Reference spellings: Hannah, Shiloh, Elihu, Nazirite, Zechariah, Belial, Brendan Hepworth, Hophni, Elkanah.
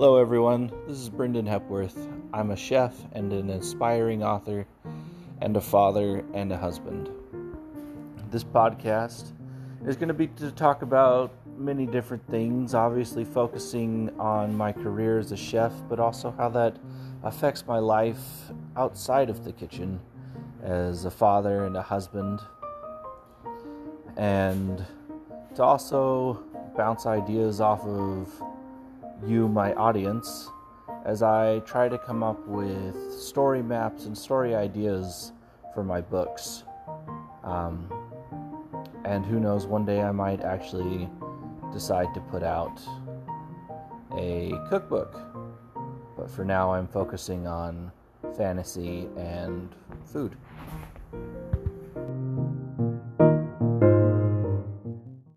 Hello everyone, this is Brendan Hepworth. I'm a chef and an aspiring author and a father and a husband. This podcast is going to be to talk about many different things, obviously focusing on my career as a chef, but also how that affects my life outside of the kitchen as a father and a husband, and to also bounce ideas off of you, my audience, as I try to come up with story maps and story ideas for my books. And who knows, one day I might actually decide to put out a cookbook. But for now, I'm focusing on fantasy and food.